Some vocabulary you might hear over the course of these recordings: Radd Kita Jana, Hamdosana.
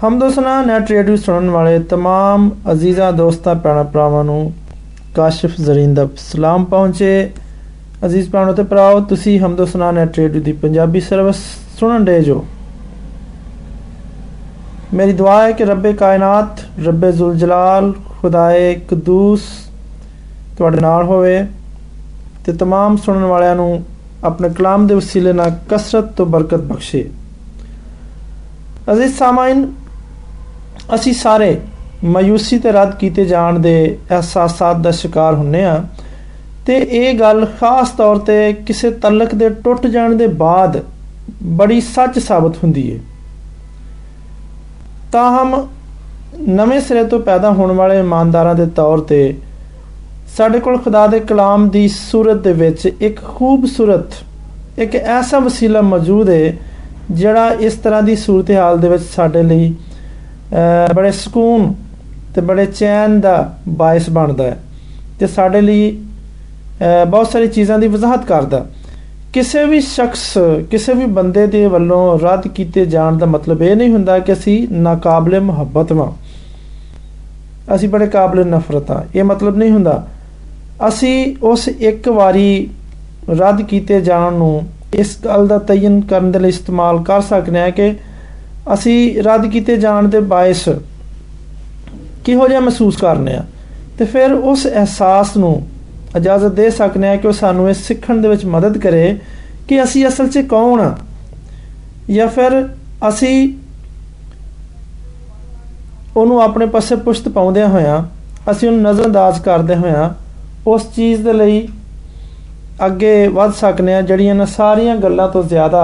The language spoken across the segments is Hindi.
हमदोसना नैट रेडियो सुनने वाले तमाम अजीज़ा दोस्तां भैन भरावां नूं काशिफ ज़रीन दा सलाम पहुँचे। अजीज़ भैनो ते भराओ, तुसीं हमदोसना नैट रेडियो दी पंजाबी सर्विस सुनन दे जो। मेरी दुआ है कि रब्बे कायनात, रब्बे जुलजलाल, खुदाए कदूस तुहाडे नाल होवे ते तमाम सुनन वालेयां नूं अपने कलाम दे वसीले नाल कसरत तो बरकत बख्शे। अजीज़ सामाइन, असी सारे मायूसी ते रद्द कीते जाण दे एहसासात दा शिकार हुन्ने आ ते एह गल खास तौर ते किसे तलक दे टुट जाण दे बाद बड़ी सच साबित हुंदी है। ताहम नवें सिरे तो पैदा होने वाले ईमानदारां दे तौर ते साडे कोल खुदा दे कलाम दी सूरत दे विच एक खूबसूरत, एक ऐसा वसीला मौजूद है जड़ा इस तरह की सूरत हाल दे विच साडे लई बड़े सुकून ते बड़े चैन का बायस बनता है ते साडे लई बहुत सारी चीज़ों की वजाहत करता। किसी भी शख्स, किसी भी बंदे दे वल्लों रद्द किए जाने का मतलब यह नहीं हुंदा कि असी नाकाबिले मुहब्बत वां, असी बड़े काबिले नफरत हाँ, ये मतलब नहीं हुंदा। असी उस एक वारी रद्द किए जाण नूं इस गल का तयन करने के लिए इस्तेमाल कर सकते हैं कि असी रद्द किए जाने के बायस किहो जिहा महसूस करने, तो फिर उस एहसास नूं इजाजत दे सकते हैं कि सानूं इह सीखण दे विच मदद करे कि असी असल च कौन आ, या फिर असी उहनूं अपने पासे पुश्त पाउंदे होया असी उहनूं नज़रअंदाज करदे होया उस चीज़ दे लई अगे वध सकने हैं जड़ियां न सारियां गल्लां तो ज़्यादा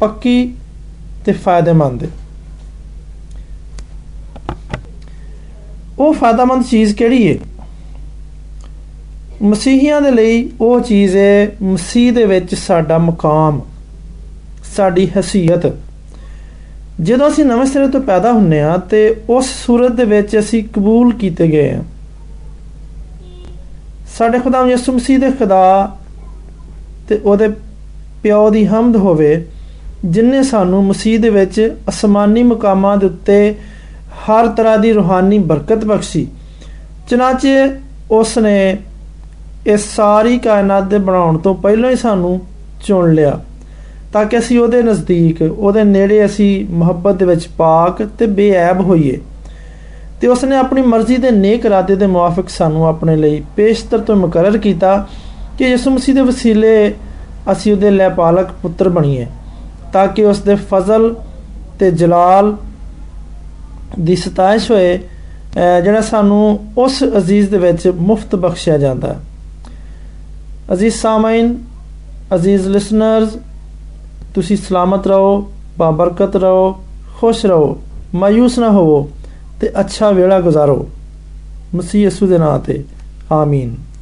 पक्की ते फायदेमंद। वो फायदेमंद चीज़ केड़ी है? मसीहियां दे लई वो चीज़ है मसीह दे विच साडा मकाम, साडी हैसियत। जदों असीं नवें सिरे तो पैदा हुन्ने आं ते उस सूरत दे विच असीं कबूल कीते गए हैं। साढ़े खुदाम यसु मसीह दे खुदा ते ओहदे प्यो दी हमद होवे जिन्ने सानू मसीह दे विच आसमानी मकामां दे उत्ते हर तरह दी रूहानी बरकत बख्शी। चनाचे उसने इस सारी कायनात दे बनाउण तो पहलों ही सानू चुन लिया ताकि असीं ओहदे नज़दीक, ओहदे नेड़े असीं मुहब्बत दे विच पाक ते बेऐब होईए। तो उसने अपनी मर्जी के नेक इरादे के मुआफिक सानू अपने लिए पेशतर तो मुकरर किया कि यसु मसीह के वसीले असी उसदे लैपालक पुत्र बनीए ताकि उसके फजल ते जलाल दी सताइश होए जिहड़ा सानू उस अजीज़ दे विच मुफ्त बख्शिया जाता है। अजीज़ सामाइन, अजीज़ लिसनर्स, तुसी सलामत रहो, बाबरकत रहो, खुश रहो, मायूस ना होवो ते अच्छा वेला गुजारो। मसीह यसू दे नाम ते आमीन।